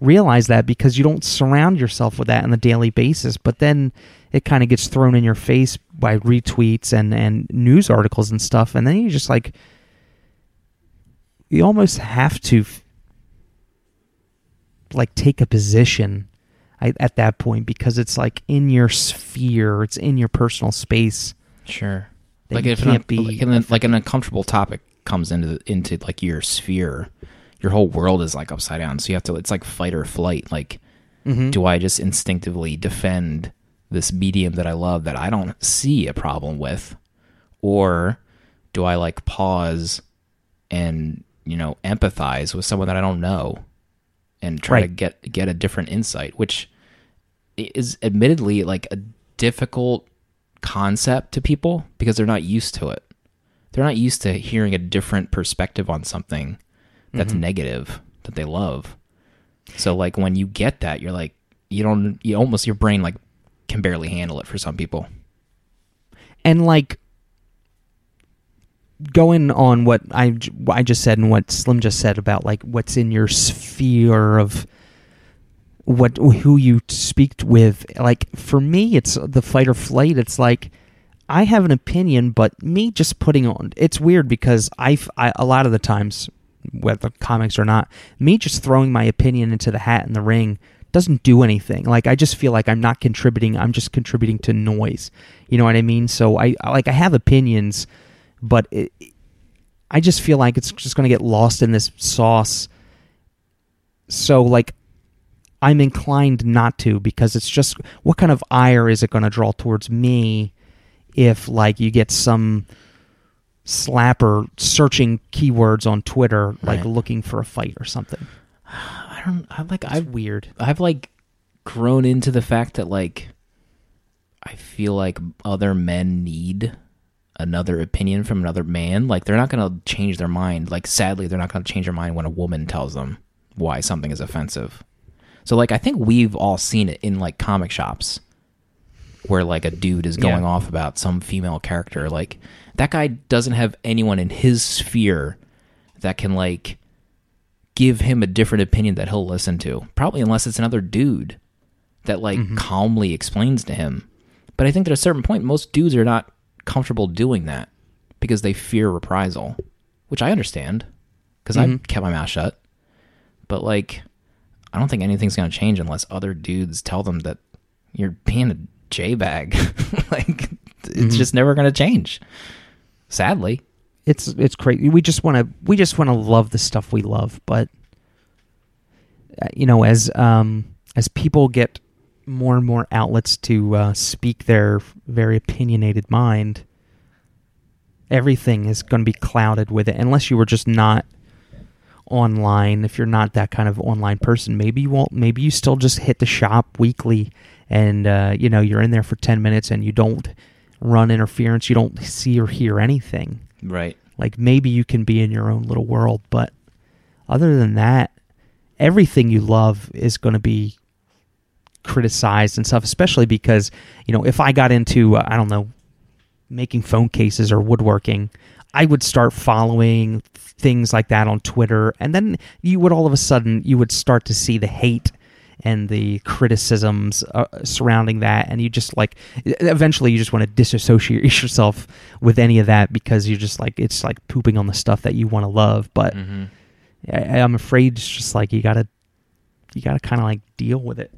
realize that because you don't surround yourself with that on a daily basis. But then it kind of gets thrown in your face by retweets and, and news articles and stuff, and then you just, like, you almost have to, like, take a position at that point because it's, like, in your sphere, it's in your personal space. Sure. Like, if can't an, be like, an, like an uncomfortable topic comes into the, into like your sphere, your whole world is like upside down. So you have to, it's like fight or flight. Like, mm-hmm. do I just instinctively defend this medium that I love that I don't see a problem with? Or do I, like, pause and, you know, empathize with someone that I don't know and try right. to get, get a different insight, which is admittedly like a difficult concept to people because they're not used to it. They're not used to hearing a different perspective on something that's mm-hmm. negative that they love. So, like, when you get that, you're like, you don't, you almost, your brain, like, can barely handle it for some people. And, like, going on what I, I just said and what Slim just said about, like, what's in your sphere of what, who you speak with, like, for me, it's the fight or flight. It's like, I have an opinion, but me just putting on, it's weird because I, I a lot of the times, whether comics or not, me just throwing my opinion into the hat and the ring doesn't do anything. Like, I just feel like I'm not contributing. I'm just contributing to noise. You know what I mean? So I, like, I have opinions, but it, I just feel like it's just going to get lost in this sauce. So, like, I'm inclined not to, because it's just, what kind of ire is it going to draw towards me if, like, you get some slapper searching keywords on Twitter, like, right. looking for a fight or something? I don't, I like, I've weird. I've, like, grown into the fact that, like, I feel like other men need another opinion from another man. Like, they're not going to change their mind. Like, sadly, they're not going to change their mind when a woman tells them why something is offensive. So, like, I think we've all seen it in, like, comic shops where, like, a dude is going yeah. off about some female character. Like, that guy doesn't have anyone in his sphere that can, like, give him a different opinion that he'll listen to. Probably unless it's another dude that, like, mm-hmm. calmly explains to him. But I think at a certain point, most dudes are not comfortable doing that because they fear reprisal, which I understand because mm-hmm. I kept my mouth shut. But, like, I don't think anything's going to change unless other dudes tell them that you're being a J-bag. Like, it's mm-hmm. just never going to change. Sadly. It's it's crazy. We just want to we just want to love the stuff we love, but uh, you know, as um as people get more and more outlets to uh, speak their very opinionated mind, everything is going to be clouded with it, unless you were just not online. If you're not that kind of online person, maybe you won't, maybe you still just hit the shop weekly and uh you know, you're in there for ten minutes and you don't run interference, you don't see or hear anything, right? Like, maybe you can be in your own little world, but other than that, everything you love is going to be criticized and stuff, especially because, you know, if I got into uh, I don't know, making phone cases or woodworking, I would start following things like that on Twitter, and then you would all of a sudden, you would start to see the hate and the criticisms uh, surrounding that, and you just, like, eventually you just want to disassociate yourself with any of that because you're just like, it's like pooping on the stuff that you want to love. But mm-hmm. I, I'm afraid it's just like you gotta, you gotta kind of like deal with it,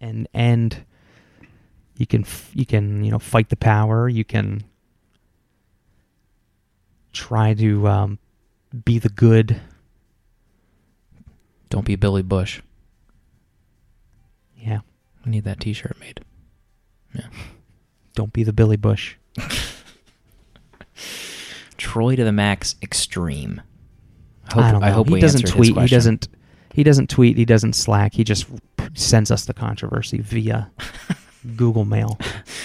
and and you can you can you know, fight the power, you can try to um, be the good. Don't be Billy Bush. Yeah. I need that t-shirt made. Yeah. Don't be the Billy Bush. Troy to the max extreme. Hope, I don't know. I hope he we doesn't tweet. He doesn't, he doesn't tweet. He doesn't Slack. He just sends us the controversy via Google Mail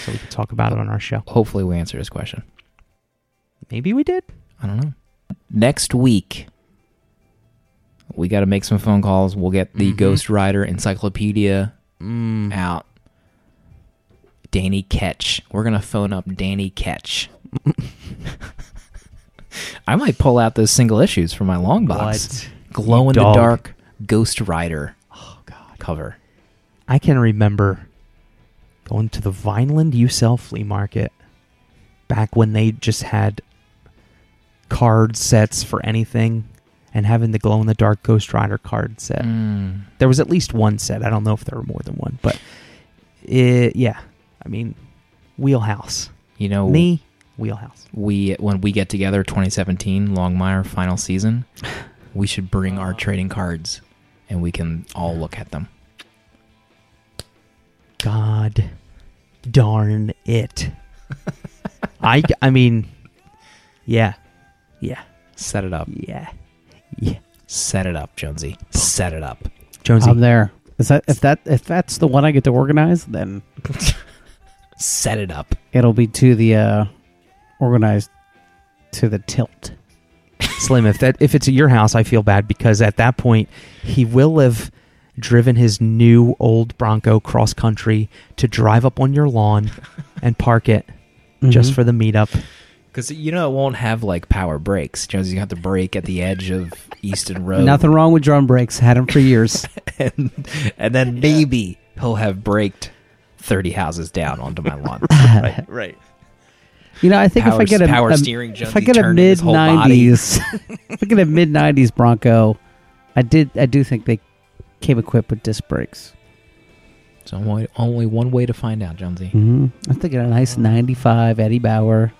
so we can talk about it on our show. Hopefully we answered his question. Maybe we did. I don't know. Next week, we got to make some phone calls. We'll get the mm-hmm. Ghost Rider Encyclopedia mm. out. Danny Ketch. We're going to phone up Danny Ketch. I might pull out those single issues from my long box. What? Glow in the dark Ghost Rider oh, God. cover. I can remember going to the Vineland U S L flea market back when they just had card sets for anything and having the glow-in-the-dark Ghost Rider card set. Mm. There was at least one set. I don't know if there were more than one, but it, yeah. I mean, wheelhouse. You know, me, wheelhouse. We when we get together, twenty seventeen, Longmire, final season, we should bring our trading cards and we can all look at them. God darn it. I, I mean, yeah. Yeah. Set it up. Yeah. Yeah. Set it up, Jonesy. Set it up. Jonesy. I'm there. Is that if that if that's the one I get to organize, then set it up. It'll be to the uh, organized to the tilt. Slim, if that if it's at your house, I feel bad because at that point he will have driven his new old Bronco cross country to drive up on your lawn and park it mm-hmm. just for the meetup. Because, you know, it won't have, like, power brakes. Jones, you have to brake at the edge of Easton Road. Nothing wrong with drum brakes. Had them for years. and, and then maybe yeah. he'll have braked thirty houses down onto my lawn. right, right. You know, I think power, if I get a, power a, steering, Jones, if I get a mid nineties, if I get a mid nineties Bronco, I did, I do think they came equipped with disc brakes. It's only only one way to find out, Jonesy. Mm-hmm. I'm thinking a nice ninety-five Eddie Bauer.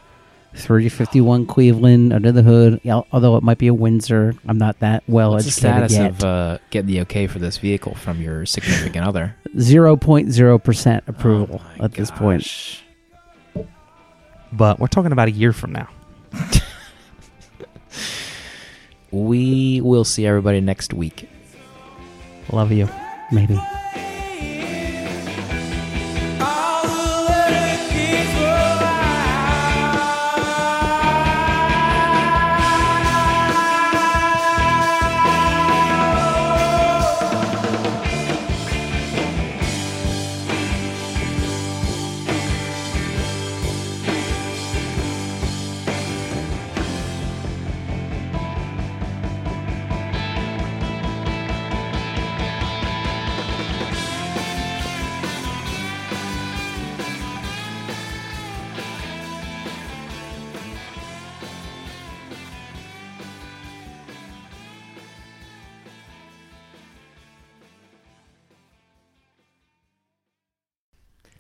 thirty fifty-one Cleveland under the hood, although it might be a Windsor. I'm not that well What's educated yet. What's the status yet. of uh, getting the okay for this vehicle from your significant other? zero point zero percent approval oh at gosh. this point. But we're talking about a year from now. We will see everybody next week. Love you. Maybe.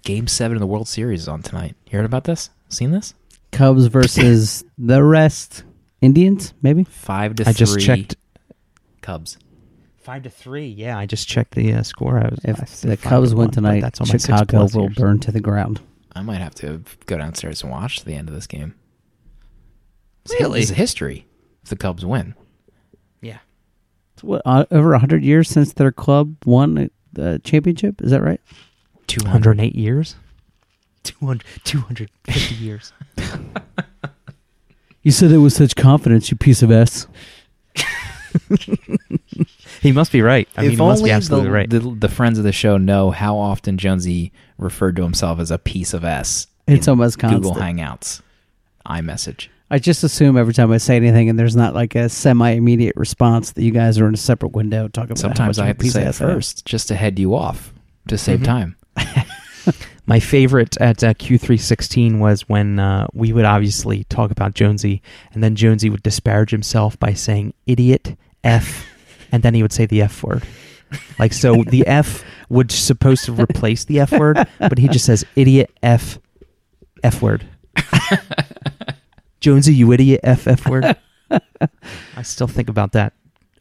Game seven of the World Series is on tonight. You heard about this? Seen this? Cubs versus the rest. Indians, maybe? Five to I three. I just checked. Cubs. Five to three, yeah. I just checked the uh, score. I was, if I the Cubs win tonight, that's on Chicago will burn to the ground. I might have to go downstairs and watch the end of this game. It's really? It's history if the Cubs win. Yeah. It's what, uh, over one hundred years since their club won the championship? Is that right? two hundred eight years? two hundred, two hundred fifty years. You said it with such confidence, you piece of ass. He must be right. I if mean, he must be absolutely the, right. The, the friends of the show know how often Jonesy referred to himself as a piece of ass. It's almost constant. Google Hangouts, iMessage. I just assume every time I say anything and there's not like a semi-immediate response that you guys are in a separate window talking about Sometimes I have to say it first, out. just to head you off. To save mm-hmm. time. My favorite at uh, Q three sixteen was when uh, we would obviously talk about Jonesy, and then Jonesy would disparage himself by saying idiot, F, and then he would say the F word. Like, so the F would supposed to replace the F word, but he just says idiot, F, F word. Jonesy, you idiot, F, F word. I still think about that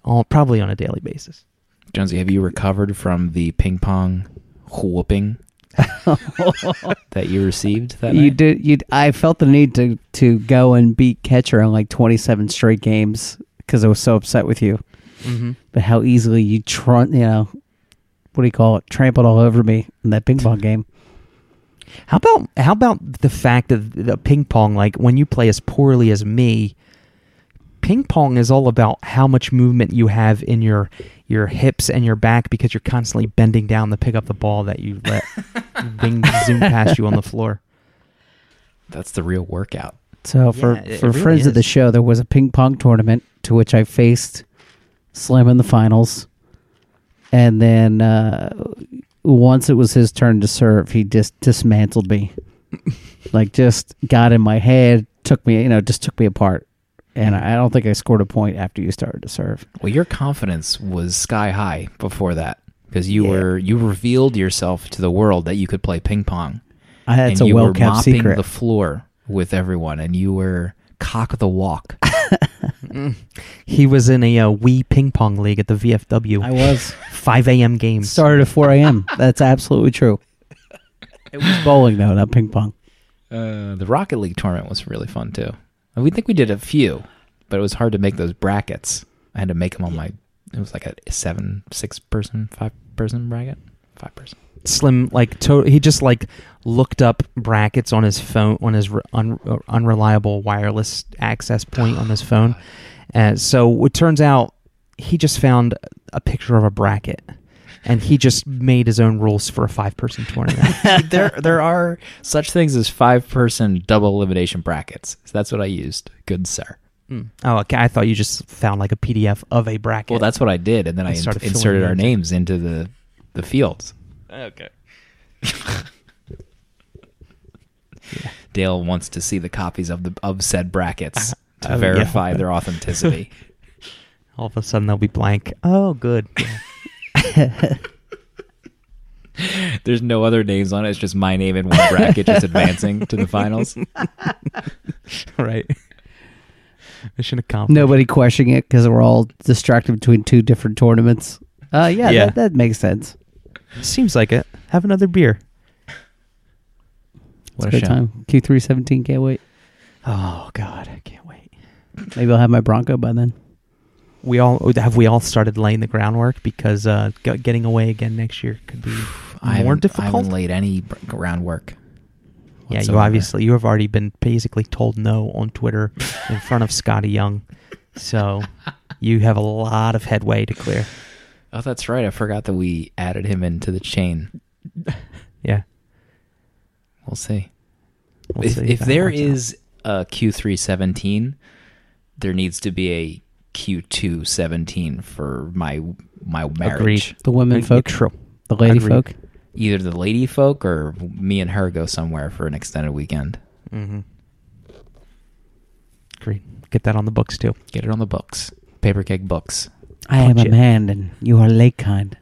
all probably on a daily basis. Jonesy, have you recovered from the ping pong whooping that you received that you night? Did, you, I felt the need to, to go and beat Catcher on like twenty-seven straight games because I was so upset with you. Mm-hmm. But how easily you, tr- you know, what do you call it, trampled all over me in that ping pong game. How about how about the fact that the ping pong, like when you play as poorly as me, ping pong is all about how much movement you have in your your hips and your back because you're constantly bending down to pick up the ball that you let bing zoom past you on the floor. That's the real workout. So for, yeah, for really friends is. of the show, there was a ping pong tournament to which I faced Slim in the finals. And then uh, once it was his turn to serve, he just dismantled me. Like just got in my head, took me, you know, just took me apart. And I don't think I scored a point after you started to serve. Well, your confidence was sky high before that because you yeah. were you revealed yourself to the world that you could play ping pong. I had a well kept secret. And you were mopping the floor with everyone, and you were cock of the walk. He was in a uh, Wii ping pong league at the V F W. I was five a.m. games started at four a.m. That's absolutely true. It was bowling though, not ping pong. Uh, the Rocket League tournament was really fun too. We think we did a few, but it was hard to make those brackets. I had to make them on my, it was like a seven, six person, five person bracket, five person. Slim, like, to, he just like looked up brackets on his phone, on his un, unreliable wireless access point on his phone. And so it turns out he just found a picture of a bracket. And he just made his own rules for a five-person tournament. there there are such things as five-person double elimination brackets. So that's what I used. Good sir. Mm. Oh, okay. I thought you just found like a P D F of a bracket. Well, that's what I did. And then I, I in- inserted our names into the, the fields. Okay. Yeah. Dale wants to see the copies of the of said brackets uh, to uh, verify yeah. their authenticity. All of a sudden, they'll be blank. Oh, good. Yeah. There's no other names on it. It's just my name in one bracket just advancing to the finals. Right. Mission accomplished. Nobody questioning it because we're all distracted between two different tournaments. Uh, yeah, yeah. That, that makes sense. Seems like it. Have another beer. What it's a, a time. Q three seventeen, can't wait. Oh, God, I can't wait. Maybe I'll have my Bronco by then. We all have we all started laying the groundwork because uh, getting away again next year could be more difficult. I haven't laid any groundwork. Yeah, you obviously you have already been basically told no on Twitter in front of Scotty Young, so you have a lot of headway to clear. Oh, that's right. I forgot that we added him into the chain. Yeah, we'll see. We'll if see if, if there is out. a Q three seventeen, there needs to be a Q two seventeen for my my marriage. Agreed. The women folk, the lady Agreed. folk, either the lady folk or me and her go somewhere for an extended weekend. Mm-hmm. Agreed. Get that on the books too. Get it on the books. Paper cake books. I Punch am a it. man, and you are lake kind.